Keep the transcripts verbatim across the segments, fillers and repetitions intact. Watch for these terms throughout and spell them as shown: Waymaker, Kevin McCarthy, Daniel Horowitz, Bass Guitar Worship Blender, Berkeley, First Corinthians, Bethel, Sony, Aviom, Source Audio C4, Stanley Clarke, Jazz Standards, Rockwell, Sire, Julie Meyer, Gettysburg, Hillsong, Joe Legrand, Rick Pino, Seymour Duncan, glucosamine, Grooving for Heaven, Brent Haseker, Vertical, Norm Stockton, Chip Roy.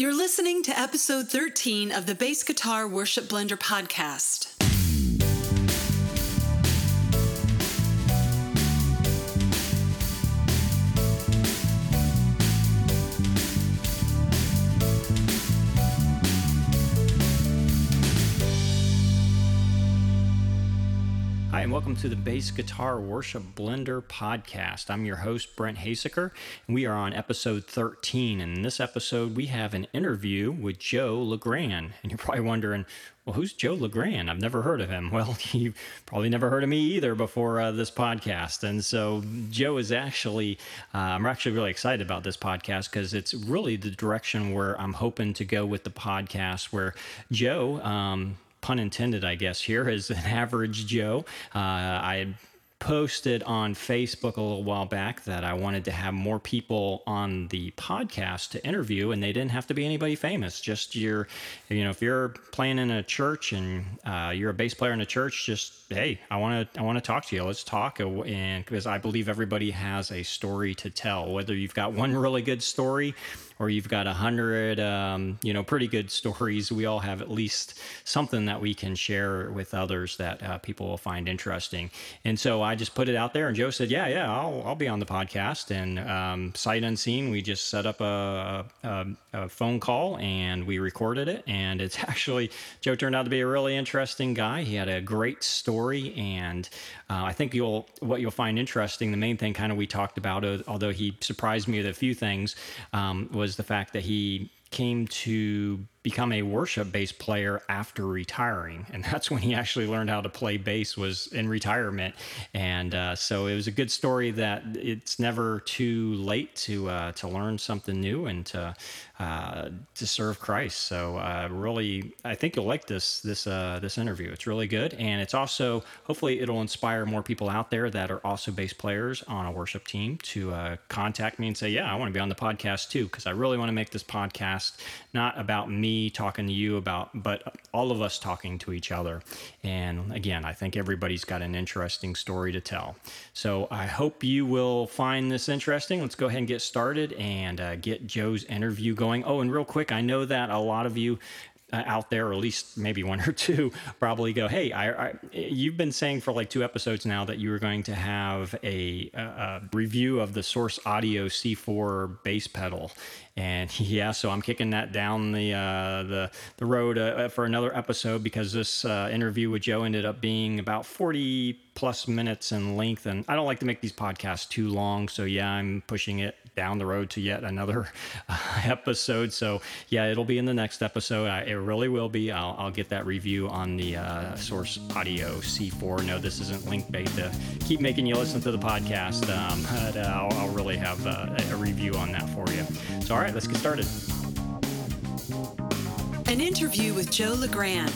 You're listening to episode thirteen of the Bass Guitar Worship Blender podcast. Hi, and welcome to the Bass Guitar Worship Blender podcast. I'm your host, Brent Haseker, and we are on episode thirteen. And in this episode, we have an interview with Joe Legrand. And you're probably wondering, well, who's Joe Legrand? I've never heard of him. Well, you probably never heard of me either before uh, this podcast. And so Joe is actually, uh, I'm actually really excited about this podcast because it's really the direction where I'm hoping to go with the podcast, where Joe, um, pun intended, I guess, here is an average Joe. Uh, I had posted on Facebook a little while back that I wanted to have more people on the podcast to interview, and they didn't have to be anybody famous. Just your, you know, if you're playing in a church and uh, you're a bass player in a church, just, hey, I want to I want to talk to you. Let's talk. And because I believe everybody has a story to tell, whether you've got one really good story or you've got a hundred, um, you know, pretty good stories. We all have at least something that we can share with others that uh, people will find interesting. And so I just put it out there, and Joe said, "Yeah, yeah, I'll I'll be on the podcast." And um, sight unseen, we just set up a, a, a phone call and we recorded it. And it's actually, Joe turned out to be a really interesting guy. He had a great story, and uh, I think you'll what you'll find interesting. The main thing, kind of, we talked about, although he surprised me with a few things, um, was. the fact that he came to become a worship bass player after retiring. And that's when he actually learned how to play bass, was in retirement. And uh, so it was a good story that it's never too late to uh, to learn something new and to uh, to serve Christ. So uh, really, I think you'll like this this uh, this interview. It's really good. And it's also, hopefully it'll inspire more people out there that are also bass players on a worship team to uh, contact me and say, yeah, I want to be on the podcast too, because I really want to make this podcast not about me talking to you about, but all of us talking to each other. And again, I think everybody's got an interesting story to tell. So I hope you will find this interesting. Let's go ahead and get started and uh, get Joe's interview going. Oh, and real quick, I know that a lot of you Uh, out there, or at least maybe one or two, probably go, hey, I, I, you've been saying for like two episodes now that you were going to have a, a, a review of the Source Audio C four bass pedal. And yeah, so I'm kicking that down the uh, the, the road uh, for another episode, because this uh, interview with Joe ended up being about forty plus minutes in length. And I don't like to make these podcasts too long. So yeah, I'm pushing it down the road to yet another uh, episode. So yeah, it'll be in the next episode. I, it really will be. I'll, I'll get that review on the uh, Source Audio C four. No, this isn't link bait to keep making you listen to the podcast. Um, but uh, I'll, I'll really have uh, a review on that for you. So all right, let's get started. An interview with Joe Legrand.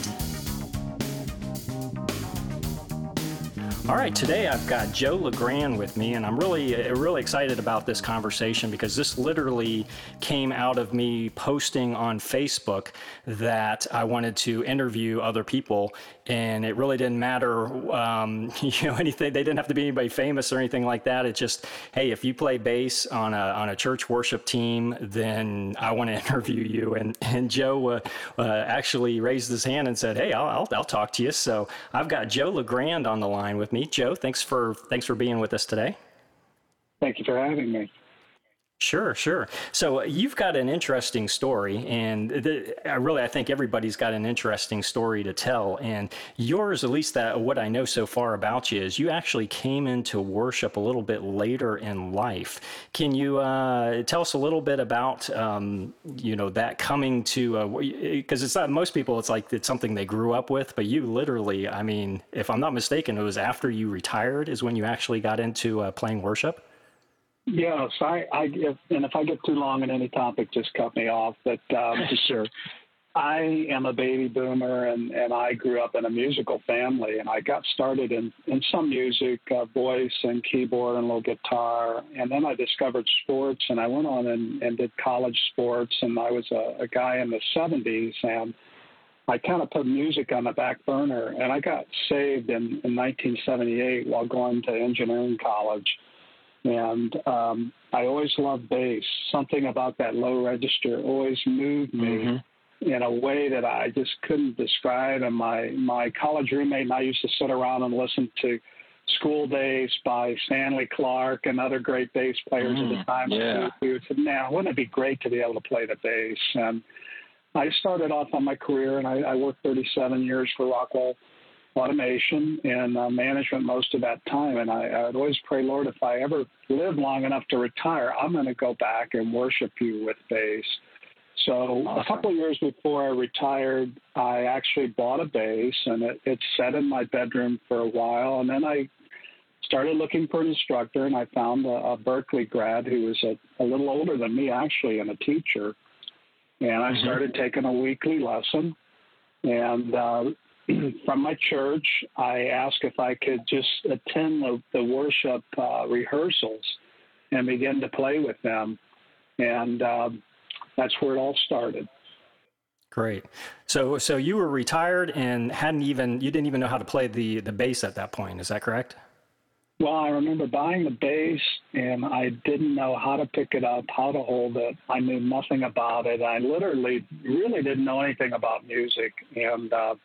All right, today I've got Joe Legrand with me, and I'm really, really excited about this conversation, because this literally came out of me posting on Facebook that I wanted to interview other people, and it really didn't matter, um, you know, anything. They didn't have to be anybody famous or anything like that. It's just, hey, if you play bass on a on a church worship team, then I want to interview you. And and Joe uh, uh, actually raised his hand and said, hey, I'll, I'll I'll talk to you. So I've got Joe Legrand on the line with me. Me. Joe, thanks for thanks for being with us today. Thank you for having me. Sure, sure. So you've got an interesting story, and the, I really, I think everybody's got an interesting story to tell. And yours, at least that what I know so far about you, is you actually came into worship a little bit later in life. Can you uh, tell us a little bit about um, you know that coming to, because uh, it's not most people, it's like it's something they grew up with, but you literally, I mean, if I'm not mistaken, it was after you retired is when you actually got into uh, playing worship. Yes, I, I if, and if I get too long on any topic, just cut me off. But um, sure, I am a baby boomer, and, and I grew up in a musical family, and I got started in, in some music, uh, voice and keyboard and a little guitar, and then I discovered sports, and I went on and, and did college sports, and I was a, a guy in the seventies, and I kind of put music on the back burner, and I got saved in, in nineteen seventy-eight while going to engineering college. And um, I always loved bass. Something about that low register always moved me mm-hmm. in a way that I just couldn't describe. And my, my college roommate and I used to sit around and listen to School Days by Stanley Clarke and other great bass players mm, at the time. Yeah. We would say, man, wouldn't it be great to be able to play the bass? And I started off on my career, and I, I worked thirty-seven years for Rockwell Automation and uh, management most of that time. And I, I would always pray, Lord, if I ever live long enough to retire, I'm going to go back and worship you with bass. So awesome. A couple of years before I retired, I actually bought a bass, and it, it sat in my bedroom for a while. And then I started looking for an instructor, and I found a, a Berkeley grad who was a, a little older than me, actually, and a teacher. And I mm-hmm. started taking a weekly lesson. And uh, from my church, I asked if I could just attend the, the worship uh, rehearsals and begin to play with them. And uh, that's where it all started. Great. So so you were retired and hadn't even, you didn't even know how to play the, the bass at that point. Is that correct? Well, I remember buying the bass, and I didn't know how to pick it up, how to hold it. I knew nothing about it. I literally really didn't know anything about music, and uh,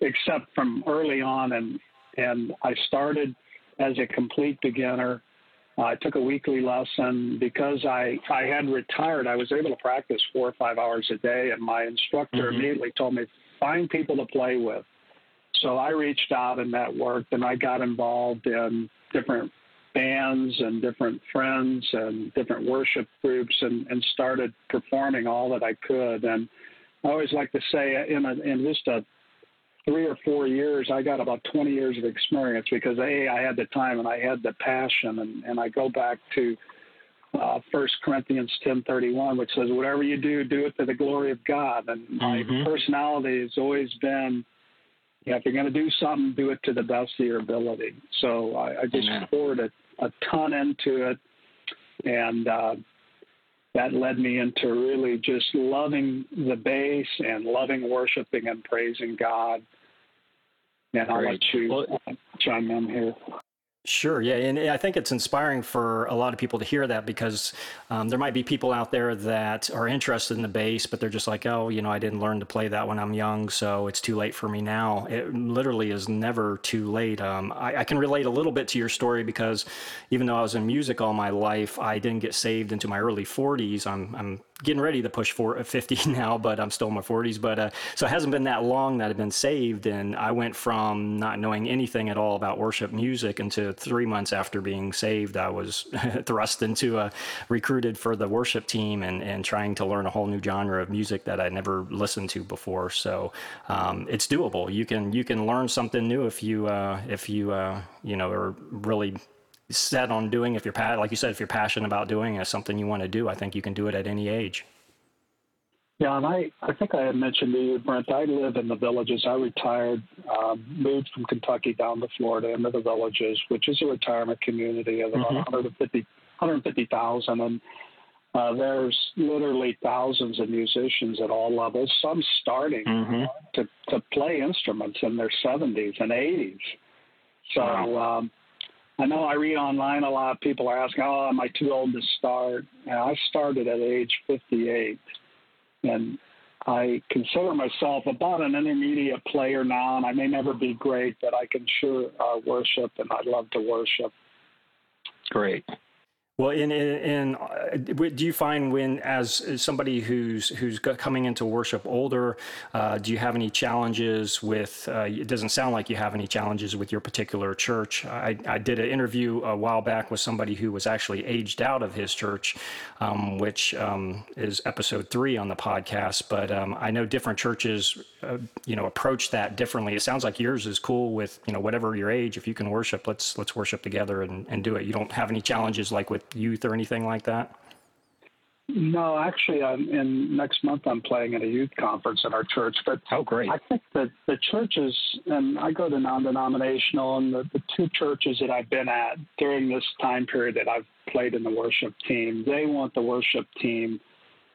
except from early on. And, and I started as a complete beginner. I took a weekly lesson because I, I had retired. I was able to practice four or five hours a day, and my instructor mm-hmm. immediately told me, find people to play with. So I reached out and networked, and I got involved in different bands and different friends and different worship groups, and, and started performing all that I could. And I always like to say in, a, in just a three or four years, I got about twenty years of experience because, A, I had the time and I had the passion. And, and I go back to uh, First Corinthians ten thirty-one, which says, whatever you do, do it to the glory of God. And mm-hmm. my personality has always been, you know, if you're going to do something, do it to the best of your ability. So I, I just Amen. poured a, a ton into it, and uh, that led me into really just loving the bass and loving worshiping and praising God. And I'll Great. let you uh, chime in here. Sure. Yeah. And I think it's inspiring for a lot of people to hear that, because um, there might be people out there that are interested in the bass, but they're just like, oh, you know, I didn't learn to play that when I'm young, so it's too late for me now. It literally is never too late. Um, I, I can relate a little bit to your story, because even though I was in music all my life, I didn't get saved into my early forties. I'm, I'm getting ready to push for fifty now, but I'm still in my forties. But uh, so it hasn't been that long that I've been saved. And I went from not knowing anything at all about worship music into three months after being saved, I was thrust into a recruited for the worship team and, and trying to learn a whole new genre of music that I never listened to before. So um, it's doable. You can you can learn something new if you uh, if you uh, you know are really set on doing. If you're like you said, if you're passionate about doing it, it's something you want to do. I think you can do it at any age. Yeah, and I, I think I had mentioned to you, Brent, I live in the villages. I retired, um, moved from Kentucky down to Florida into the villages, which is a retirement community of about mm-hmm. one hundred fifty thousand. And uh, there's literally thousands of musicians at all levels, some starting mm-hmm. to, to play instruments in their seventies and eighties. So wow. um, I know I read online a lot of people are asking, oh, am I too old to start? And I started at age fifty-eight. And I consider myself about an intermediate player now, and I may never be great, but I can sure uh, worship, and I love to worship. Great. Well, and and do you find when, as somebody who's who's coming into worship older, uh, do you have any challenges with? Uh, it doesn't sound like you have any challenges with your particular church. I, I did an interview a while back with somebody who was actually aged out of his church, um, which um, is episode three on the podcast. But um, I know different churches, uh, you know, approach that differently. It sounds like yours is cool with, you know, whatever your age. If you can worship, let's let's worship together and, and do it. You don't have any challenges like with youth or anything like that? No, actually, I'm in next month I'm playing at a youth conference at our church. But oh, great. I think that the churches, and I go to non-denominational, and the, the two churches that I've been at during this time period that I've played in the worship team, they want the worship team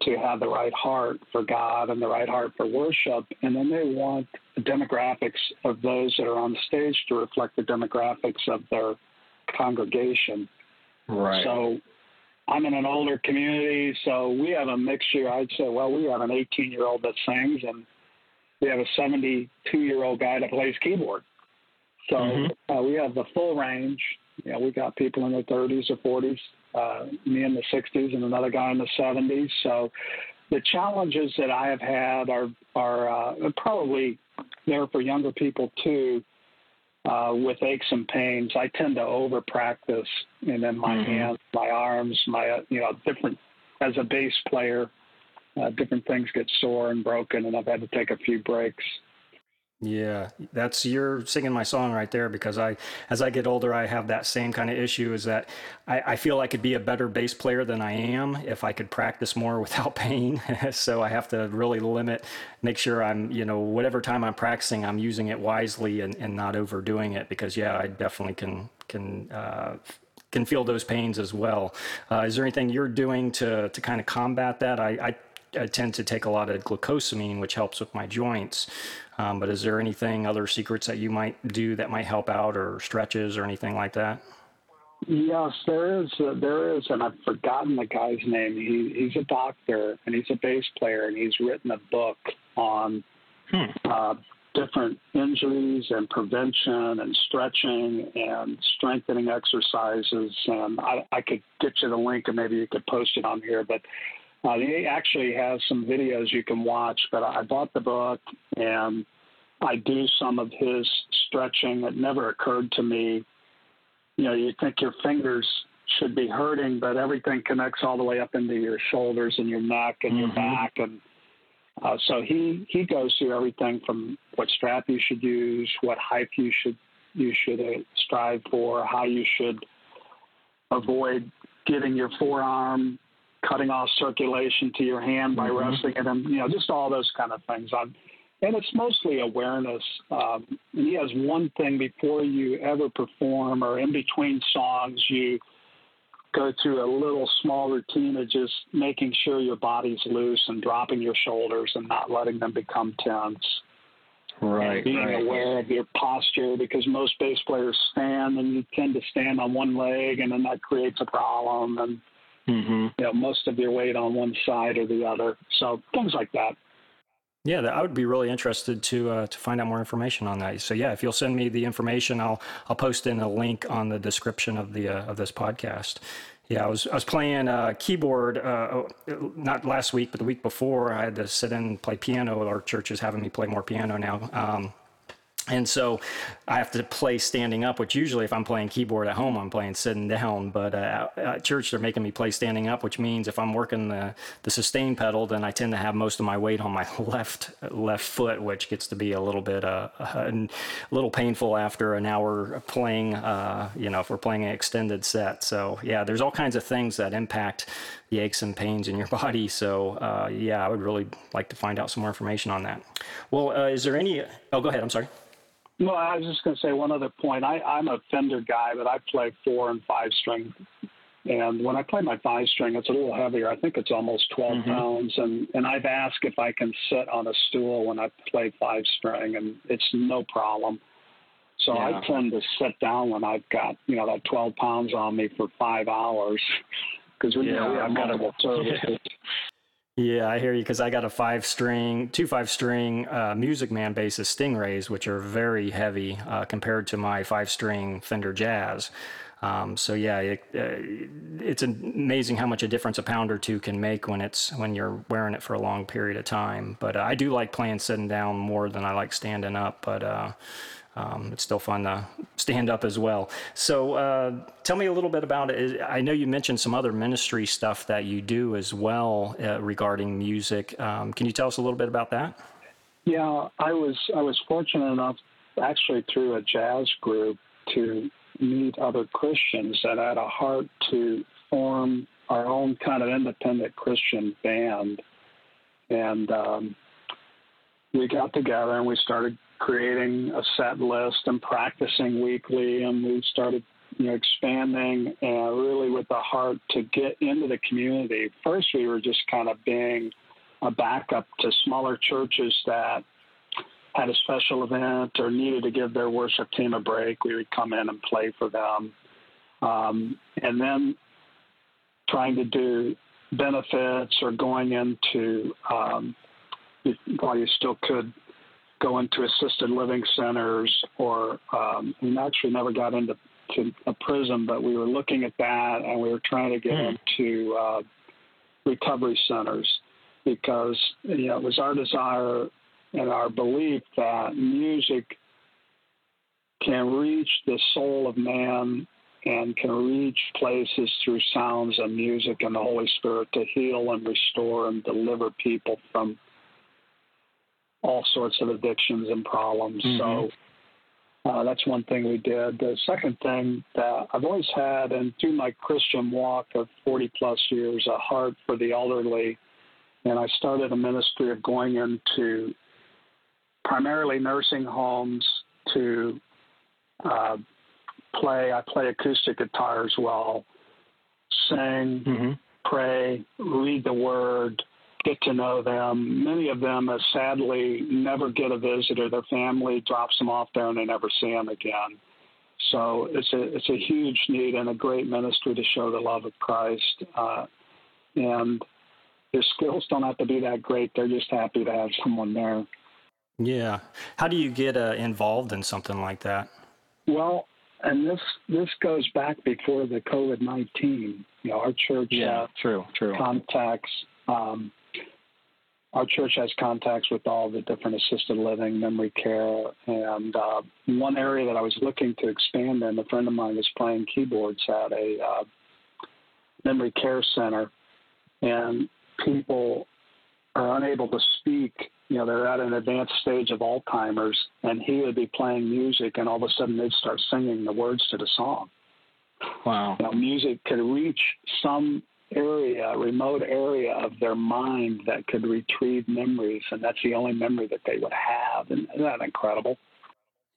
to have the right heart for God and the right heart for worship, and then they want the demographics of those that are on the stage to reflect the demographics of their congregation. Right. So I'm in an older community, so we have a mixture. I'd say, well, we have an eighteen-year-old that sings, and we have a seventy-two-year-old guy that plays keyboard. So mm-hmm. uh, we have the full range. You know, we got people in their thirties or forties, uh, me in the sixties, and another guy in the seventies. So the challenges that I have had are are uh, probably there for younger people too, uh, with aches and pains. I tend to over practice, and then my mm-hmm. hands, my arms, my uh, you know different as a bass player, uh, different things get sore and broken, and I've had to take a few breaks. Yeah, that's you're singing my song right there, because I, as I get older, I have that same kind of issue, is that I, I feel I could be a better bass player than I am if I could practice more without pain. So I have to really limit, make sure I'm, you know, whatever time I'm practicing, I'm using it wisely and, and not overdoing it, because, yeah, I definitely can, can, uh, can feel those pains as well. Uh, is there anything you're doing to, to kind of combat that? I, I I tend to take a lot of glucosamine, which helps with my joints. Um, but is there anything, other secrets that you might do that might help out, or stretches or anything like that? Yes, there is. Uh, there is, and I've forgotten the guy's name. He, he's a doctor, and he's a bass player, and he's written a book on hmm. uh, different injuries and prevention and stretching and strengthening exercises. And I, I could get you the link, and maybe you could post it on here, but Uh, he actually has some videos you can watch, but I bought the book, and I do some of his stretching. It never occurred to me, you know, you think your fingers should be hurting, but everything connects all the way up into your shoulders and your neck and mm-hmm. your back. And uh, so he, he goes through everything from what strap you should use, what height you should, you should uh, strive for, how you should avoid giving your forearm, cutting off circulation to your hand by mm-hmm. resting it, and you know, just all those kind of things. I'm, and it's mostly awareness. Um, and he has one thing before you ever perform or in between songs, you go through a little small routine of just making sure your body's loose and dropping your shoulders and not letting them become tense. Right. And being right. aware of your posture, because most bass players stand, and you tend to stand on one leg, and then that creates a problem. And mm-hmm. you know, most of your weight on one side or the other. So things like that. Yeah, I would be really interested to uh, to find out more information on that. So yeah, if you'll send me the information, I'll I'll post in a link on the description of the uh, of this podcast. Yeah, I was I was playing uh, keyboard uh, not last week, but the week before. I had to sit in and play piano. Our church is having me play more piano now. Um, And so I have to play standing up, which usually if I'm playing keyboard at home, I'm playing sitting down. But uh, at church, they're making me play standing up, which means if I'm working the, the sustain pedal, then I tend to have most of my weight on my left left foot, which gets to be a little bit uh, a little painful after an hour playing, uh, you know, if we're playing an extended set. So, yeah, there's all kinds of things that impact the aches and pains in your body. So, uh, yeah, I would really like to find out some more information on that. Well, uh, is there any – oh, go ahead. I'm sorry. No, I was just going to say one other point. I, I'm a Fender guy, but I play four and five string. And when I play my five string, it's a little heavier. I think it's almost twelve mm-hmm. pounds. And, and I've asked if I can sit on a stool when I play five string, and it's no problem. So yeah. I tend to sit down when I've got, you know, that twelve pounds on me for five hours because we yeah, know we have multiple services. Yeah. Yeah, I hear you, because I got a five-string, two five-string uh, Music Man basses Stingrays, which are very heavy uh, compared to my five-string Fender Jazz. Um, so yeah, it, uh, it's amazing how much a difference a pound or two can make when it's when you're wearing it for a long period of time. But uh, I do like playing sitting down more than I like standing up, but uh, um, it's still fun to stand up as well. So uh, tell me a little bit about it. I know you mentioned some other ministry stuff that you do as well uh, regarding music. Um, can you tell us a little bit about that? Yeah, I was I was fortunate enough, actually through a jazz group, to meet other Christians that had a heart to form our own kind of independent Christian band. And um, we got together and we started creating a set list and practicing weekly. And we started, you know, expanding and really with the heart to get into the community. First, we were just kind of being a backup to smaller churches that had a special event or needed to give their worship team a break. We would come in and play for them. Um, and then trying to do benefits or going into, um, while you still could go into assisted living centers, or um, we actually never got into to a prison, but we were looking at that, and we were trying to get mm. into uh, recovery centers, because you know, it was our desire and our belief that music can reach the soul of man and can reach places through sounds and music and the Holy Spirit to heal and restore and deliver people from all sorts of addictions and problems. Mm-hmm. So uh, that's one thing we did. The second thing that I've always had, and through my Christian walk of forty plus years, a heart for the elderly. And I started a ministry of going into primarily nursing homes to uh, play. I play acoustic guitar as well, sing, mm-hmm. pray, read the Word, get to know them. Many of them uh, sadly never get a visitor. Their family drops them off there and they never see them again. So it's a, it's a huge need and a great ministry to show the love of Christ. Uh, and their skills don't have to be that great. They're just happy to have someone there. Yeah. How do you get uh, involved in something like that? Well, and this this goes back before the COVID nineteen. You know, our church yeah, uh, true, true. contacts. Um, our church has contacts with all the different assisted living, memory care, and uh, one area that I was looking to expand in, a friend of mine was playing keyboards at a uh, memory care center, and people are unable to speak. You know, they're at an advanced stage of Alzheimer's, and he would be playing music, and all of a sudden they'd start singing the words to the song. Wow. You know, music could reach some area, remote area of their mind that could retrieve memories, and that's the only memory that they would have. And isn't that incredible?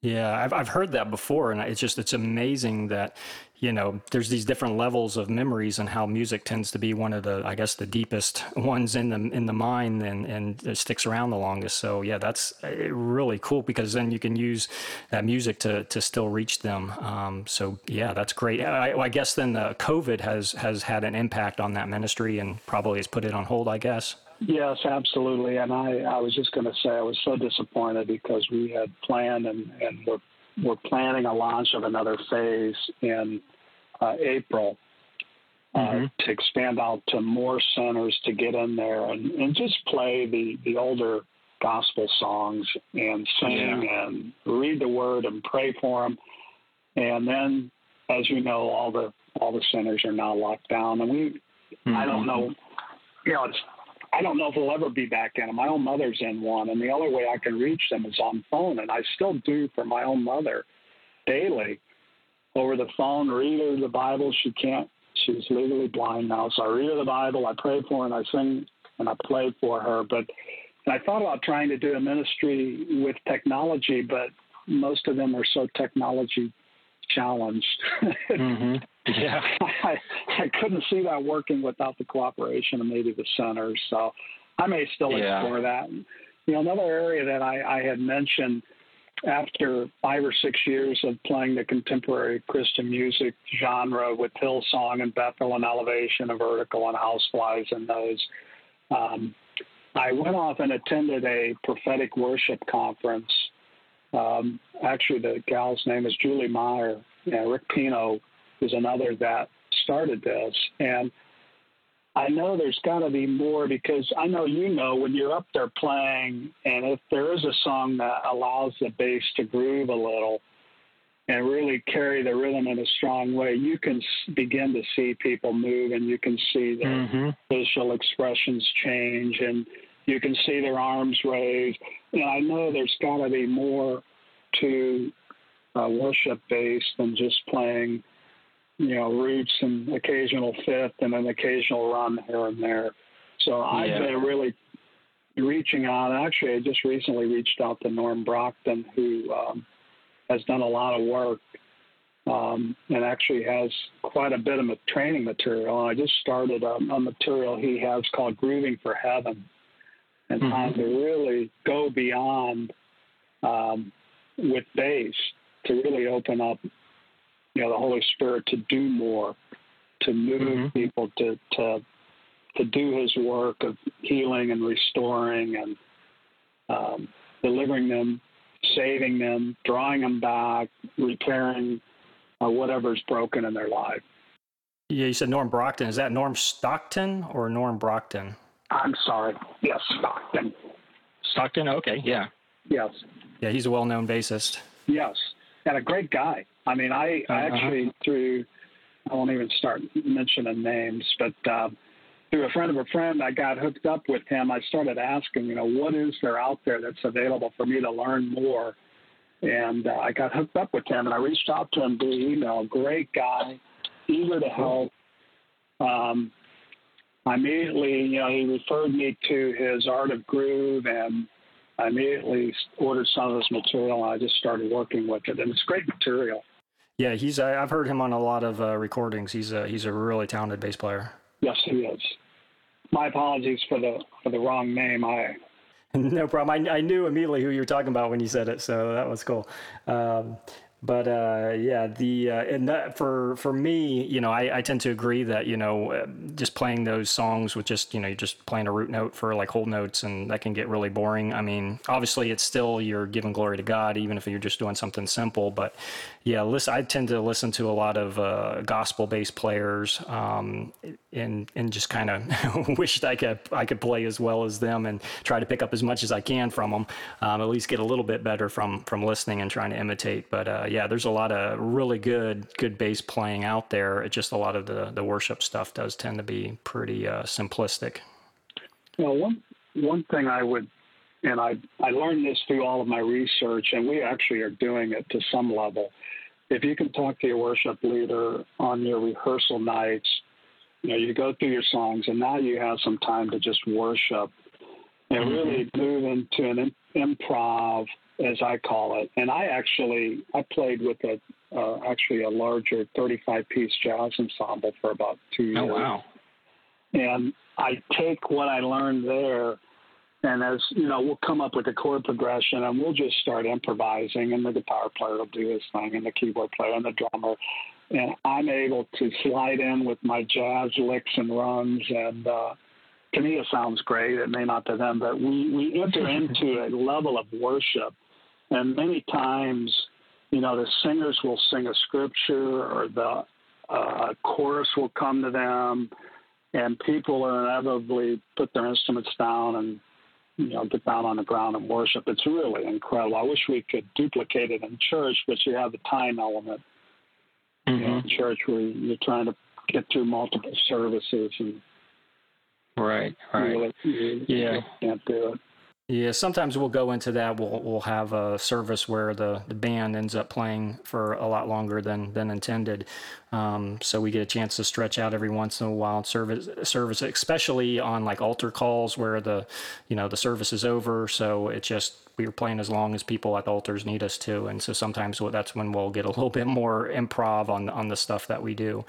Yeah, I've I've heard that before, and it's just, it's amazing that, you know, there's these different levels of memories and how music tends to be one of the, I guess, the deepest ones in the in the mind, and, and it sticks around the longest. So, yeah, that's really cool, because then you can use that music to, to still reach them. Um, so, yeah, that's great. I, I guess then the COVID has, has had an impact on that ministry and probably has put it on hold, I guess. Yes, absolutely. And I, I was just going to say I was so disappointed, because we had planned and, and we're, we're planning a launch of another phase in uh, April uh, mm-hmm. to expand out to more centers, to get in there and, and just play the, the older gospel songs and sing yeah. and read the Word and pray for them. And then, as you know, all the all the centers are now locked down. And we, mm-hmm. I don't know, you know, it's I don't know if we'll ever be back in them. My own mother's in one, and the only way I can reach them is on phone, and I still do for my own mother daily over the phone. Read her the Bible. She can't. She's legally blind now, so I read her the Bible. I pray for her, and I sing, and I play for her. But I thought about trying to do a ministry with technology, but most of them are so technology challenged. Mm-hmm. Yeah, I, I couldn't see that working without the cooperation of maybe the center. So I may still yeah. explore that. You know, another area that I, I had mentioned, after five or six years of playing the contemporary Christian music genre with Hillsong and Bethel and Elevation and Vertical and Houseflies and those, um, I went off and attended a prophetic worship conference. Um, actually, the gal's name is Julie Meyer. Yeah, Rick Pino is another that started this. And I know there's got to be more, because I know, you know, when you're up there playing, and if there is a song that allows the bass to groove a little and really carry the rhythm in a strong way, you can begin to see people move, and you can see their mm-hmm. facial expressions change, and you can see their arms raised. And I know there's got to be more to uh, worship bass than just playing, you know, roots and occasional fifth and an occasional run here and there. So I've yeah. been really reaching out. Actually, I just recently reached out to Norm Stockton, who um, has done a lot of work um, and actually has quite a bit of training material. And I just started a, a material he has called Grooving for Heaven, and mm-hmm. how to really go beyond um, with bass to really open up you know, the Holy Spirit to do more, to move mm-hmm. people to, to to do his work of healing and restoring and um, delivering them, saving them, drawing them back, repairing uh, whatever's broken in their life. Yeah, you said Norm Brockton. Is that Norm Stockton or Norm Brockton? I'm sorry. Yes, Stockton. Stockton, okay, yeah. Yes. Yeah, he's a well-known bassist. Yes, and a great guy. I mean, I, uh-huh. I actually, through, I won't even start mentioning names, but uh, through a friend of a friend, I got hooked up with him. I started asking, you know, what is there out there that's available for me to learn more? And uh, I got hooked up with him, and I reached out to him via email. Great guy, eager to help. Um, immediately, you know, he referred me to his Art of Groove, and I immediately ordered some of this material, and I just started working with it. And it's great material. Yeah, he's. I, I've heard him on a lot of uh, recordings. He's a he's a really talented bass player. Yes, he is. My apologies for the for the wrong name. I no problem. I I knew immediately who you were talking about when you said it, so that was cool. Um, But uh, yeah, the uh, and that for for me, you know, I, I tend to agree that, you know, just playing those songs with just, you know, just playing a root note for like whole notes, and that can get really boring. I mean, obviously, it's still you're giving glory to God, even if you're just doing something simple. But yeah, listen, I tend to listen to a lot of uh, gospel-based players, um, and and just kind of wish I could I could play as well as them and try to pick up as much as I can from them, um, at least get a little bit better from from listening and trying to imitate. But uh, yeah, there's a lot of really good, good bass playing out there. It's just a lot of the, the worship stuff does tend to be pretty uh, simplistic. Well, one one thing I would, and I, I learned this through all of my research, and we actually are doing it to some level. If you can talk to your worship leader on your rehearsal nights, you know, you go through your songs, and now you have some time to just worship and mm-hmm. really move into an improv, as I call it. And I actually, I played with a uh, actually a larger thirty-five piece jazz ensemble for about two years. Oh, wow. And I take what I learned there, and as, you know, we'll come up with a chord progression, and we'll just start improvising, and the guitar player will do his thing, and the keyboard player, and the drummer. And I'm able to slide in with my jazz licks and runs, and uh, to me it sounds great. It may not to them, but we, we enter into a level of worship. And many times, you know, the singers will sing a scripture, or the uh, chorus will come to them, and people will inevitably put their instruments down and, you know, get down on the ground and worship. It's really incredible. I wish we could duplicate it in church, but you have the time element. Mm-hmm. You know, in church, where you're trying to get through multiple services, and right, right, really, you, yeah, you can't do it. Yeah, sometimes we'll go into that. We'll we'll have a service where the, the band ends up playing for a lot longer than than intended. Um, so we get a chance to stretch out every once in a while. And service service, especially on like altar calls where the, you know, the service is over. So it's just we were playing as long as people at the altars need us to. And so sometimes that's when we'll get a little bit more improv on on the stuff that we do.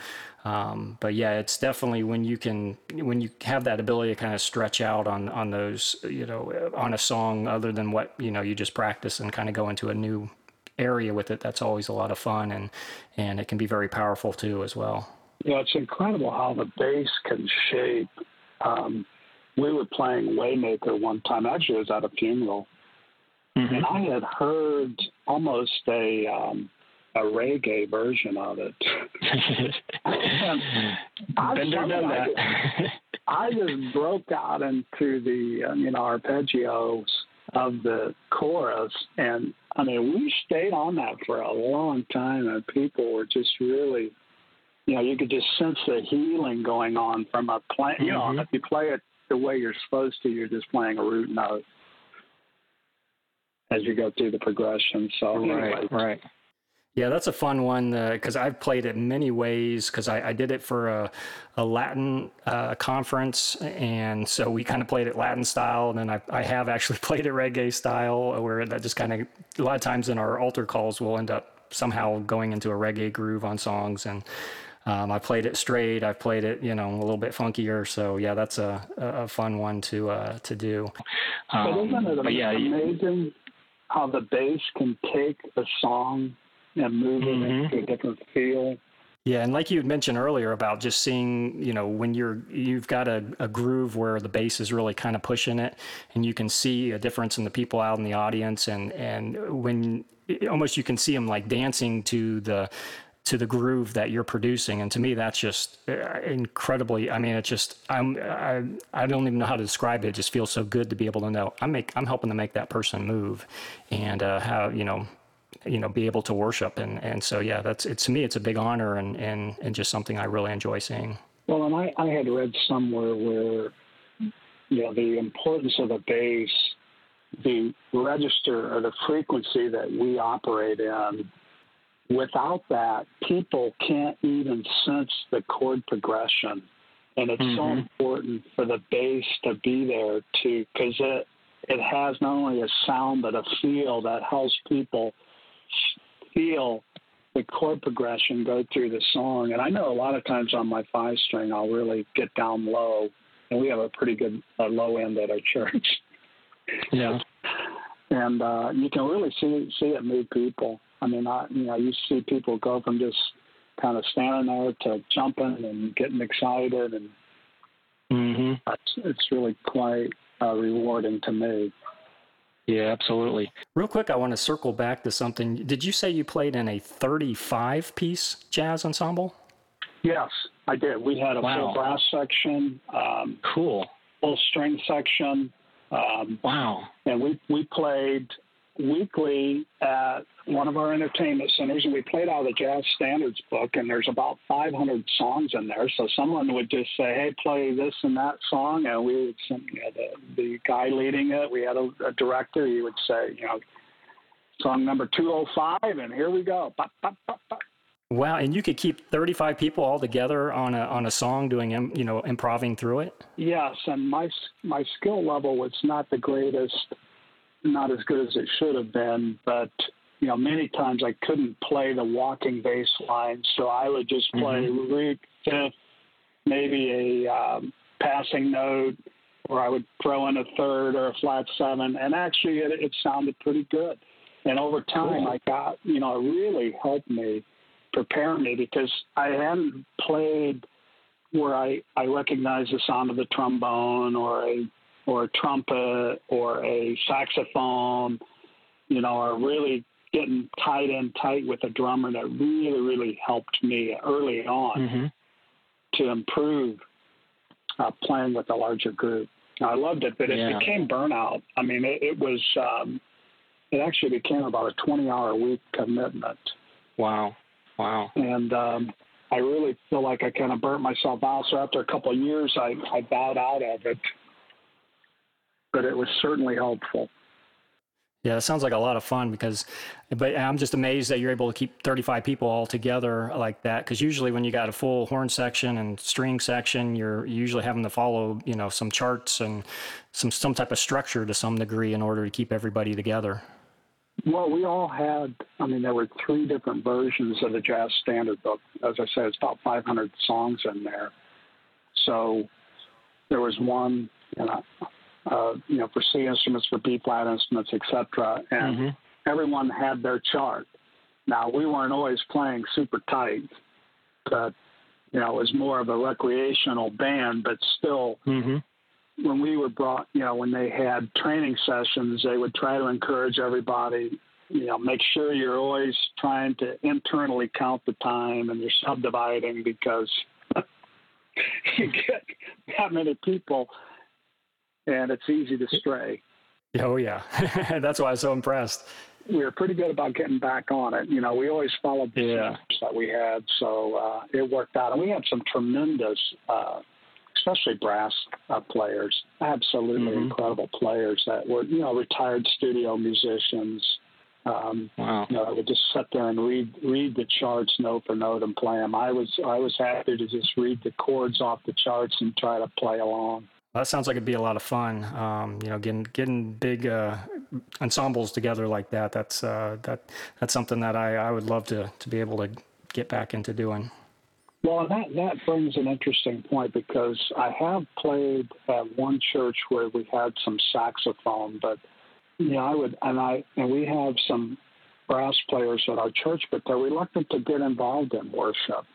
Um, but yeah, it's definitely when you can, when you have that ability to kind of stretch out on, on those, you know, on a song other than what, you know, you just practice and kind of go into a new area with it. That's always a lot of fun, and, and it can be very powerful too as well. Yeah. It's incredible how the bass can shape. Um, we were playing Waymaker one time. Actually, I was at a funeral mm-hmm. and I had heard almost a, um, a reggae version of it. I, just, I, I just broke out into the, you know, arpeggios of the chorus. And, I mean, we stayed on that for a long time, and people were just really, you know, you could just sense the healing going on from a play. You mm-hmm. know, if you play it the way you're supposed to, you're just playing a root note as you go through the progression. So, right, anyway. right. Yeah, that's a fun one because uh, I've played it many ways because I, I did it for a, a Latin uh, conference, and so we kind of played it Latin style, and then I, I have actually played it reggae style, where that just kind of, a lot of times in our altar calls, we'll end up somehow going into a reggae groove on songs, and um, I played it straight, I've played it, you know, a little bit funkier, so yeah, that's a, a fun one to uh, to do. Um, but isn't it amazing yeah, how the bass can take a song and moving mm-hmm. into a different feel. Yeah, and like you had mentioned earlier about just seeing, you know, when you're, you've got a, a groove where the bass is really kind of pushing it, and you can see a difference in the people out in the audience, and and when almost you can see them like dancing to the to the groove that you're producing. And to me, that's just incredibly, I mean, it's just, I'm, I, I don't even know how to describe it. It just feels so good to be able to know I'm make, I'm helping to make that person move and, uh, how, you know, you know, be able to worship. And, and so, yeah, that's, it's, to me, it's a big honor and, and, and just something I really enjoy seeing. Well, and I, I had read somewhere where, you know, the importance of a bass, the register or the frequency that we operate in, without that, people can't even sense the chord progression. And it's mm-hmm. so important for the bass to be there, too, because it, it has not only a sound but a feel that helps people feel the chord progression go through the song. And I know a lot of times on my five string, I'll really get down low, and we have a pretty good uh, low end at our church. Yeah. And uh, you can really see see it move people. I mean, I, you know, you see people go from just kind of standing there to jumping and getting excited, and mm-hmm. it's, it's really quite uh, rewarding to me. Yeah, absolutely. Real quick, I want to circle back to something. Did you say you played in a thirty-five-piece jazz ensemble? Yes, I did. We had a wow. full brass section, um, cool, full string section. Um, wow. And we we played weekly at one of our entertainment centers, and we played out of the Jazz Standards book, and there's about five hundred songs in there. So someone would just say, hey, play this and that song, and we would, you know, the, the guy leading it, we had a, a director, he would say, you know, song number two oh five, and here we go. Bop, bop, bop, bop. Wow, and you could keep thirty-five people all together on a on a song doing, you know, improvising through it? Yes, and my my skill level was not the greatest, not as good as it should have been, but, you know, many times I couldn't play the walking bass line, so I would just play mm-hmm. root, fifth, maybe a um, passing note, or I would throw in a third or a flat seven, and actually it, it sounded pretty good. And over time cool. I got, you know, it really helped me prepare me, because I hadn't played where I, I recognize the sound of the trombone or a or a trumpet or a saxophone, you know, or really getting tight in tight with a drummer. That really, really helped me early on mm-hmm. to improve uh, playing with a larger group. I loved it, but it yeah. became burnout. I mean, it, it was, um, it actually became about a twenty-hour-a-week commitment. Wow. Wow. And um, I really feel like I kind of burnt myself out. So after a couple of years, I, I bowed out of it. But it was certainly helpful. Yeah, it sounds like a lot of fun, because, but I'm just amazed that you're able to keep thirty-five people all together like that. Because usually when you got a full horn section and string section, you're usually having to follow, you know, some charts and some some type of structure to some degree in order to keep everybody together. Well, we all had, I mean, there were three different versions of the Jazz Standard book. As I said, it's about five hundred songs in there. So there was one, you know, uh, you know for C instruments, for B-flat instruments, et cetera, and mm-hmm. everyone had their chart. Now, we weren't always playing super tight, but, you know, it was more of a recreational band, but still mm-hmm. – when we were brought, you know, when they had training sessions, they would try to encourage everybody, you know, make sure you're always trying to internally count the time and you're subdividing, because you get that many people and it's easy to stray. Oh, yeah. That's why I was so impressed. We were pretty good about getting back on it. You know, we always followed the yeah. steps that we had, so uh, it worked out. And we had some tremendous uh especially brass uh, players, absolutely mm-hmm. incredible players that were, you know, retired studio musicians. Um, wow. You know, I would just sit there and read read the charts note for note and play them. I was I was happy to just read the chords off the charts and try to play along. Well, that sounds like it'd be a lot of fun. Um, you know, getting getting big uh, ensembles together like that. That's uh, that that's something that I, I would love to to be able to get back into doing. Well, that, that brings an interesting point, because I have played at one church where we had some saxophone, but, you know, I would, and I, and we have some brass players at our church, but they're reluctant to get involved in worship.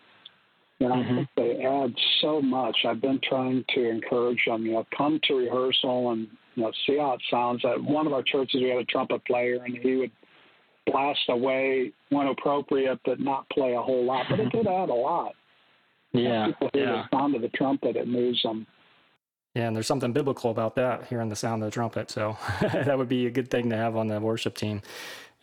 And I mm-hmm. think they add so much. I've been trying to encourage them, you know, come to rehearsal and, you know, see how it sounds. At one of our churches, we had a trumpet player, and he would blast away when appropriate, but not play a whole lot. But it did add a lot. Yeah. When people hear yeah. the sound of the trumpet, it moves them. Yeah, and there's something biblical about that, hearing the sound of the trumpet. So that would be a good thing to have on the worship team.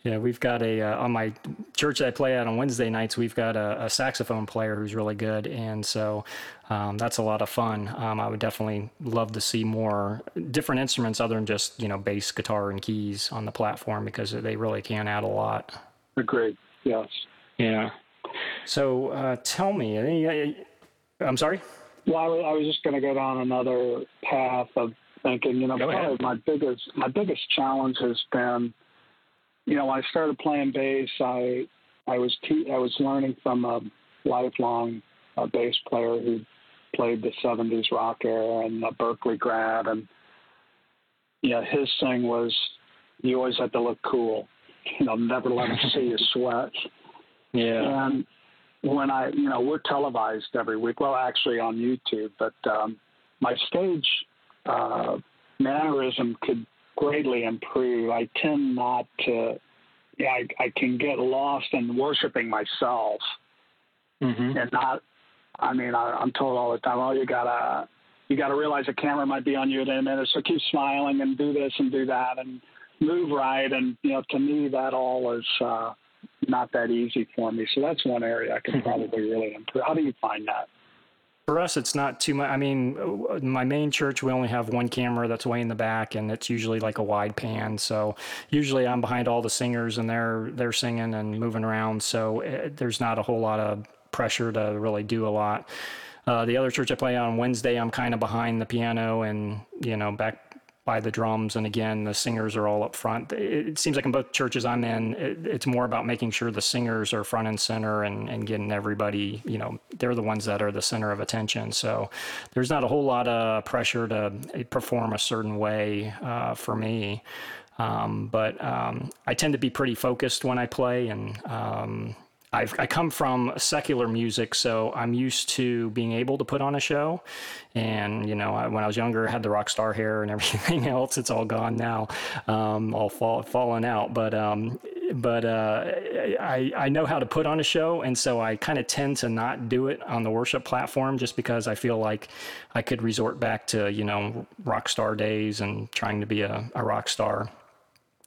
Yeah, we've got a, uh, on my church that I play at on Wednesday nights, we've got a, a saxophone player who's really good. And so um, that's a lot of fun. Um, I would definitely love to see more different instruments other than just, you know, bass, guitar, and keys on the platform, because they really can add a lot. Agreed, yes. Yeah. So uh, tell me, I'm sorry? Well, I was just going to go down another path of thinking, you know, go probably ahead. my biggest, my biggest challenge has been, you know, when I started playing bass, I I was te- I was learning from a lifelong uh, bass player who played the seventies rock era and a Berkeley grad, and you know, his thing was you always had to look cool, you know, never let them see you sweat. Yeah. And when I, you know, we're televised every week. Well, actually on YouTube, but um, my stage uh, mannerism could greatly improve. I tend not to, yeah, I, I can get lost in worshiping myself mm-hmm. and not, I mean, I, I'm told all the time, oh, you gotta, you gotta realize the camera might be on you in a minute. So keep smiling and do this and do that and move right. And, you know, to me, that all is uh, not that easy for me. So that's one area I could probably really improve. How do you find that? For us, it's not too much. I mean, my main church, we only have one camera that's way in the back, and it's usually like a wide pan. So usually I'm behind all the singers, and they're they're singing and moving around. So it, there's not a whole lot of pressure to really do a lot. Uh, the other church I play on Wednesday, I'm kind of behind the piano and, you know, back by the drums. And again, the singers are all up front. It, it seems like in both churches I'm in, it, it's more about making sure the singers are front and center and, and getting everybody, you know, they're the ones that are the center of attention. So there's not a whole lot of pressure to perform a certain way uh, for me. Um, but um, I tend to be pretty focused when I play, and um, I've, I come from secular music, so I'm used to being able to put on a show. And, you know, I, when I was younger, I had the rock star hair and everything else. It's all gone now, um, all fall, fallen out. But um, but uh, I, I know how to put on a show, and so I kind of tend to not do it on the worship platform, just because I feel like I could resort back to, you know, rock star days and trying to be a, a rock star.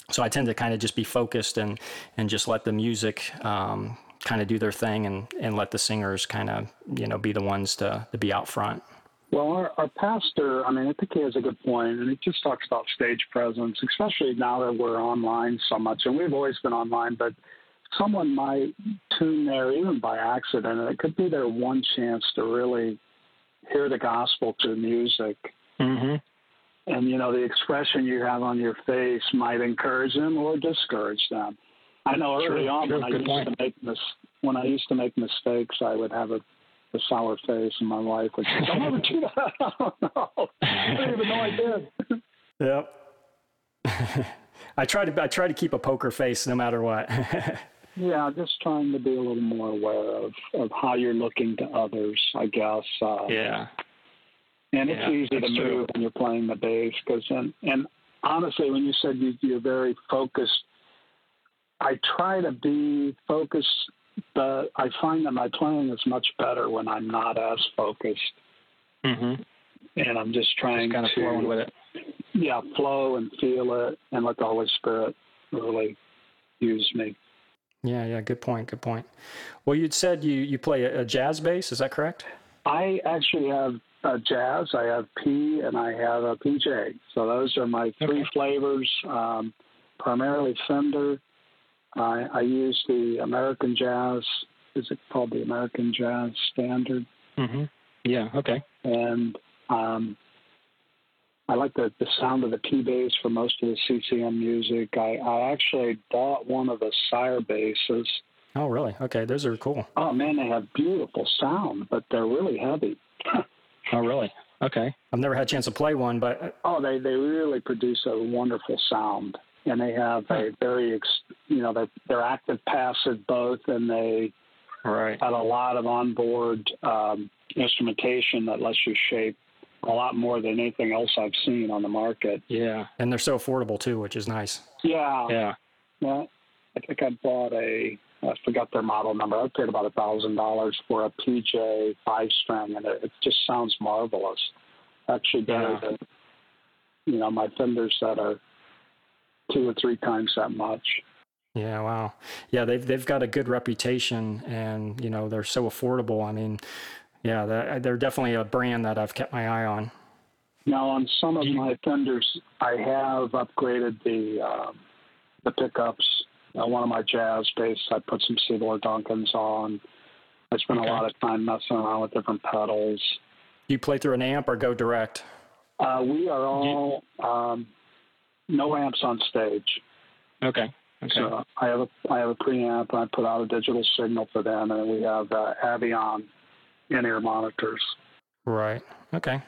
So I tend to kind of just be focused and, and just let the music um, kind of do their thing, and, and let the singers kind of, you know, be the ones to, to be out front. Well, our, our pastor, I mean, I think he has a good point, and he just talks about stage presence, especially now that we're online so much. And we've always been online, but someone might tune there even by accident, and it could be their one chance to really hear the gospel through music. Mm-hmm. And, you know, the expression you have on your face might encourage them or discourage them. I know early sure, on sure, when, I used to make mis- when I used to make mistakes, I would have a, a sour face, and my wife would say, don't ever do that. I don't know. I didn't even know I did. Yep. I try to I try to keep a poker face no matter what. Yeah, just trying to be a little more aware of, of how you're looking to others, I guess. Uh, yeah. And it's yeah, easy to move true. when you're playing the bass. Cause, and, and honestly, when you said you, you're very focused, I try to be focused, but I find that my playing is much better when I'm not as focused. Mm-hmm. And I'm just trying just kind to of flow with it. Yeah, flow and feel it, and let the Holy Spirit really use me. Yeah, yeah, good point, good point. Well, you'd said you, you play a, a jazz bass, is that correct? I actually have uh, jazz, I have P, and I have a P J. So those are my three okay. flavors, um, primarily Fender. I, I use the American Jazz, is it called the American Jazz Standard? Mm-hmm. Yeah, okay. And um, I like the, the sound of the P bass for most of the C C M music. I, I actually bought one of the Sire basses. Oh, really? Okay, those are cool. Oh, man, they have beautiful sound, but they're really heavy. Oh, really? Okay. I've never had a chance to play one, but... Oh, they, they really produce a wonderful sound, and they have a very... Ex- you know, they're, they're active, passive, both, and they right. had a lot of onboard um, instrumentation that lets you shape a lot more than anything else I've seen on the market. Yeah, and they're so affordable too, which is nice. Yeah. Yeah. Well, I think I bought a, I forgot their model number, I paid about one thousand dollars for a P J five-string, and it, it just sounds marvelous. Actually better yeah. than, you know, my Fenders that are two or three times that much. Yeah, wow. Yeah, they've they've got a good reputation, and, you know, they're so affordable. I mean, yeah, they're, they're definitely a brand that I've kept my eye on. Now, on some of my Fenders, I have upgraded the uh, the pickups. Uh, one of my jazz bass, I put some Seymour Duncans on. I spent okay. a lot of time messing around with different pedals. You play through an amp or go direct? Uh, we are all um, no amps on stage. Okay. Okay. So I have a I have a preamp, and I put out a digital signal for them, and we have uh, Aviom in-ear monitors. Right. Okay.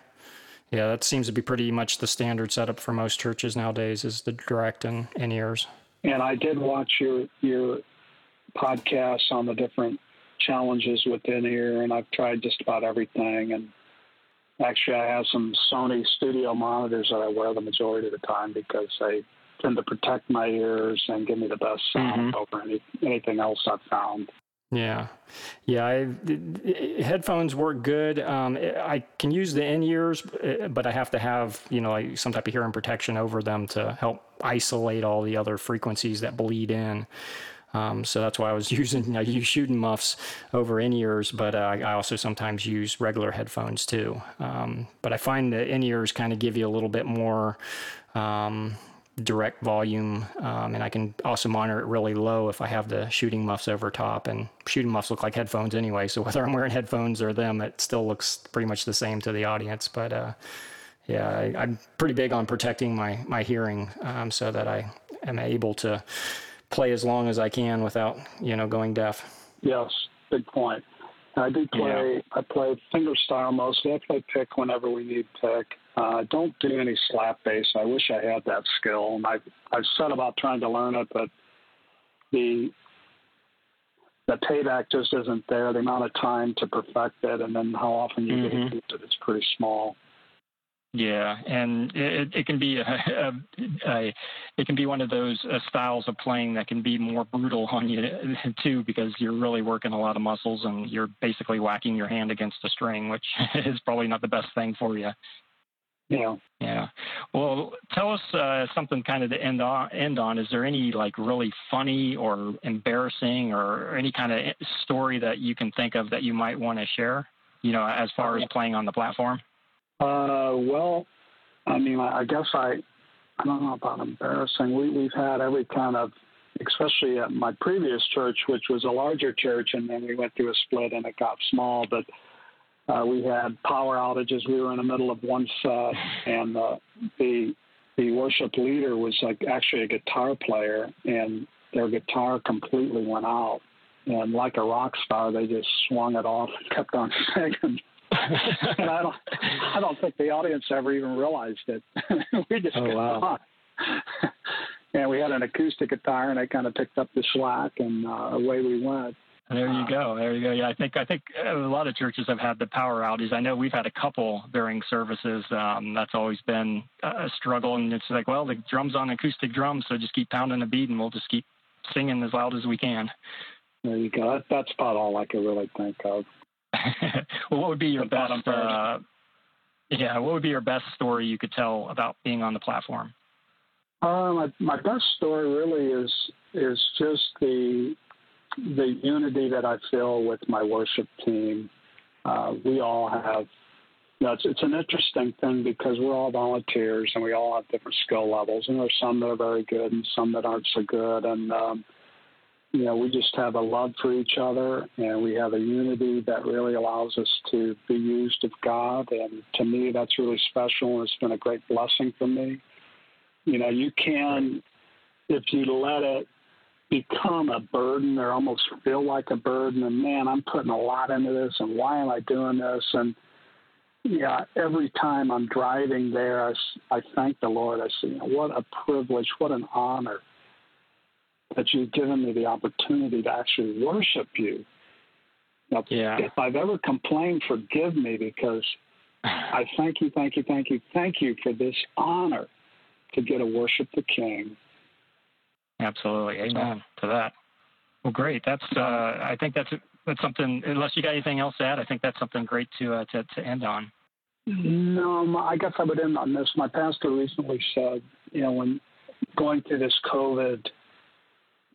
Yeah, that seems to be pretty much the standard setup for most churches nowadays, is the direct and in-ears. And I did watch your your podcasts on the different challenges with in-ear, and I've tried just about everything. And actually, I have some Sony studio monitors that I wear the majority of the time because they tend to protect my ears and give me the best sound mm-hmm. over any, anything else I've found. Yeah. Yeah, I, headphones work good. Um, I can use the in-ears, but I have to have, you know, like some type of hearing protection over them to help isolate all the other frequencies that bleed in. Um, so that's why I was using, I use shooting muffs over in-ears, but uh, I also sometimes use regular headphones too. Um, but I find the in-ears kind of give you a little bit more um, direct volume, um, and I can also monitor it really low if I have the shooting muffs over top, and shooting muffs look like headphones anyway, so whether I'm wearing headphones or them, it still looks pretty much the same to the audience. But uh, yeah, I, I'm pretty big on protecting my, my hearing um, so that I am able to play as long as I can without, you know, going deaf. Yes, big point. I do play, yeah. I play fingerstyle mostly. I play pick whenever we need pick. I uh, don't do any slap bass. I wish I had that skill. And I've, I've set about trying to learn it, but the the payback just isn't there. The amount of time to perfect it and then how often you mm-hmm. get to use it is pretty small. Yeah, and it, it can be a, a, a it can be one of those uh, styles of playing that can be more brutal on you too, because you're really working a lot of muscles and you're basically whacking your hand against a string, which is probably not the best thing for you. Yeah. Yeah. Well, tell us uh, something kind of to end on, end on. Is there any like really funny or embarrassing or any kind of story that you can think of that you might want to share, you know, as far as playing on the platform? Uh, well, I mean, I guess I, I don't know about embarrassing. We, we've had every kind of, especially at my previous church, which was a larger church, and then we went through a split and it got small, but Uh, we had power outages. We were in the middle of one set, and uh, the the worship leader was like actually a guitar player, and their guitar completely went out. And like a rock star, they just swung it off and kept on singing. And I don't, I don't think the audience ever even realized it. We just oh, wow. on. And we had an acoustic guitar, and I kind of picked up the slack, and uh, away we went. There you go. There you go. Yeah, I think I think a lot of churches have had the power outages. I know we've had a couple during services. Um, that's always been a struggle, and it's like, well, the drum's on acoustic drums, so just keep pounding the beat, and we'll just keep singing as loud as we can. There you go. That, that's about all I can really think of. Well, what would be your the best? Uh, yeah, what would be your best story you could tell about being on the platform? Uh, my my best story really is is just the. the unity that I feel with my worship team. Uh, we all have, you know, it's, it's an interesting thing because we're all volunteers and we all have different skill levels. And there's some that are very good and some that aren't so good. And, um, you know, we just have a love for each other, and we have a unity that really allows us to be used of God. And to me, that's really special, and it's been a great blessing for me. You know, you can, if you let it, become a burden or almost feel like a burden, and man, I'm putting a lot into this, and why am I doing this? And yeah, every time I'm driving there, I, I thank the Lord. I say, what a privilege, what an honor that you've given me the opportunity to actually worship you. Now, yeah. If I've ever complained, forgive me, because I thank you, thank you, thank you, thank you for this honor to get to worship the King. Absolutely. Amen so, to that. Well, great. That's, uh, I think that's, that's something, unless you got anything else to add, I think that's something great to, uh, to, to end on. No, my, I guess I would end on this. My pastor recently said, you know, when going through this COVID,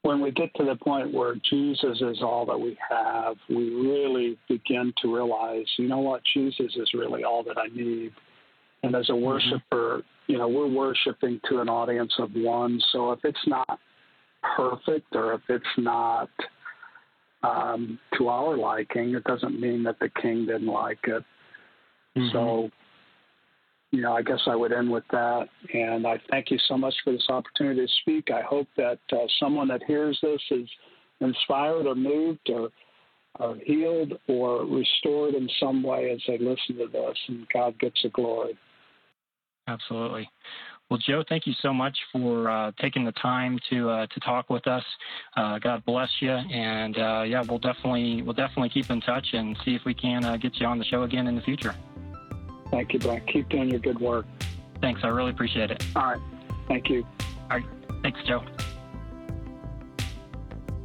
when we get to the point where Jesus is all that we have, we really begin to realize, you know what, Jesus is really all that I need. And as a worshiper, you know, we're worshiping to an audience of one. So if it's not perfect or if it's not um, to our liking, it doesn't mean that the King didn't like it. Mm-hmm. So, you know, I guess I would end with that. And I thank you so much for this opportunity to speak. I hope that uh, someone that hears this is inspired or moved or, or healed or restored in some way as they listen to this, and God gets the glory. Absolutely. Well, Joe, thank you so much for uh, taking the time to uh, to talk with us. Uh, God bless you, and uh, yeah, we'll definitely we'll definitely keep in touch and see if we can uh, get you on the show again in the future. Thank you, Brent. Keep doing your good work. Thanks. I really appreciate it. All right. Thank you. All right. Thanks, Joe.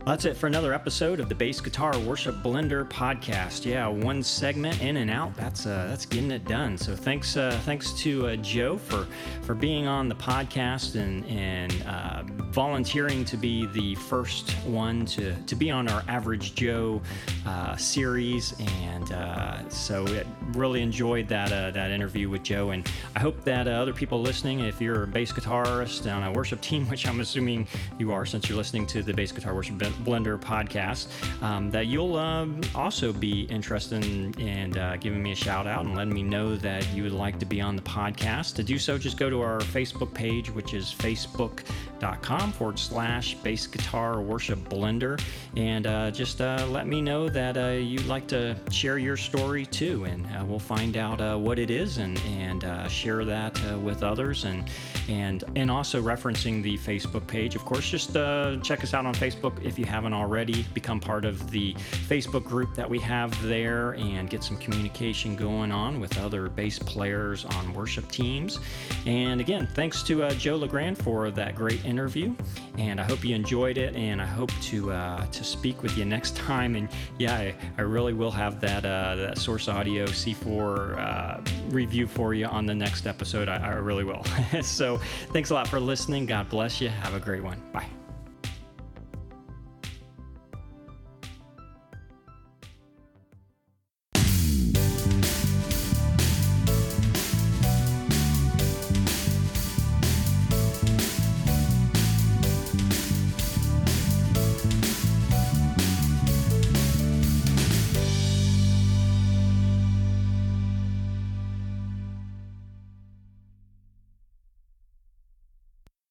That's it for another episode of the Bass Guitar Worship Blender podcast. Yeah, one segment in and out. That's uh, that's getting it done. So thanks, uh, thanks to uh, Joe for for being on the podcast and and uh, volunteering to be the first one to to be on our Average Joe uh, series. And uh, so it really enjoyed that uh, that interview with Joe. And I hope that uh, other people listening, if you're a bass guitarist on a worship team, which I'm assuming you are, since you're listening to the Bass Guitar Worship Blender. Blender podcast, um, that you'll um, also be interested in, in uh, giving me a shout out and letting me know that you would like to be on the podcast. To do so, just go to our Facebook page, which is facebook.com forward slash bass guitar worship blender, and uh, just uh, let me know that uh, you'd like to share your story too, and uh, we'll find out uh, what it is and, and uh, share that uh, with others, and and and also referencing the Facebook page, of course. Just uh, check us out on Facebook if you haven't already. Become part of the Facebook group that we have there and get some communication going on with other bass players on worship teams. And again, thanks to uh, Joe Legrand for that great interview, and I hope you enjoyed it, and I hope to uh, to speak with you next time. And yeah, I, I really will have that, uh, that Source Audio C four uh, review for you on the next episode. I, I really will. So thanks a lot for listening. God bless you. Have a great one. Bye.